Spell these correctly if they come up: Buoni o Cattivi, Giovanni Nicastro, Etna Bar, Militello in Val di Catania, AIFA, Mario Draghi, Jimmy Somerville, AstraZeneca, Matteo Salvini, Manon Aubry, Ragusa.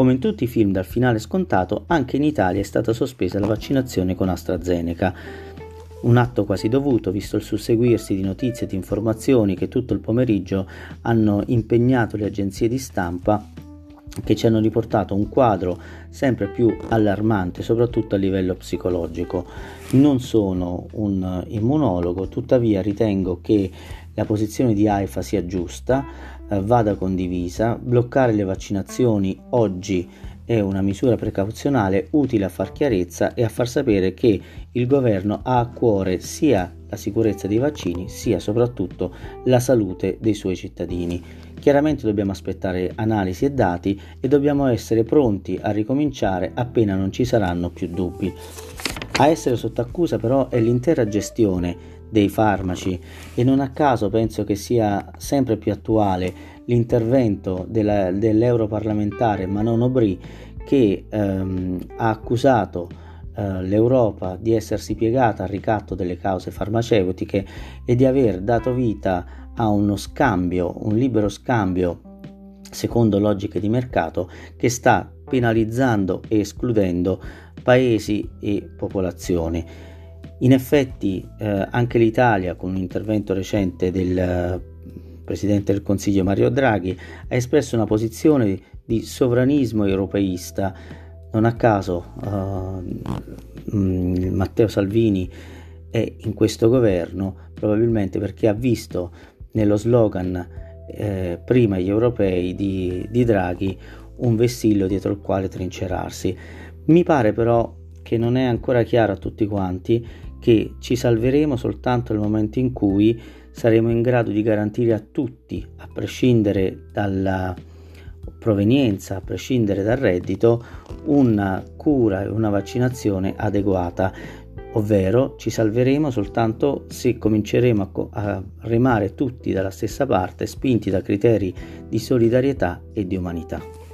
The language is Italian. Come in tutti i film dal finale scontato, anche in Italia è stata sospesa la vaccinazione con AstraZeneca. Un atto quasi dovuto, visto il susseguirsi di notizie e di informazioni che tutto il pomeriggio hanno impegnato le agenzie di stampa, che ci hanno riportato un quadro sempre più allarmante, soprattutto a livello psicologico. Non sono un immunologo, tuttavia ritengo che la posizione di AIFA sia giusta, vada condivisa. Bloccare le vaccinazioni oggi è una misura precauzionale utile a far chiarezza e a far sapere che il governo ha a cuore sia la sicurezza dei vaccini, sia soprattutto la salute dei suoi cittadini. Chiaramente dobbiamo aspettare analisi e dati e dobbiamo essere pronti a ricominciare appena non ci saranno più dubbi. A essere sotto accusa però è l'intera gestione dei farmaci e non a caso penso che sia sempre più attuale l'intervento dell'europarlamentare Manon Aubry, che ha accusato l'Europa di essersi piegata al ricatto delle cause farmaceutiche e di aver dato vita a uno scambio, un libero scambio secondo logiche di mercato, che sta penalizzando e escludendo paesi e popolazioni. In effetti anche l'Italia, con un intervento recente del Presidente del Consiglio Mario Draghi, ha espresso una posizione di sovranismo europeista. Non a caso Matteo Salvini è in questo governo probabilmente perché ha visto nello slogan prima gli europei di Draghi un vessillo dietro il quale trincerarsi. Mi pare però che non è ancora chiaro a tutti quanti che ci salveremo soltanto nel momento in cui saremo in grado di garantire a tutti, a prescindere dalla provenienza, a prescindere dal reddito, una cura e una vaccinazione adeguata, ovvero ci salveremo soltanto se cominceremo a remare tutti dalla stessa parte, spinti da criteri di solidarietà e di umanità.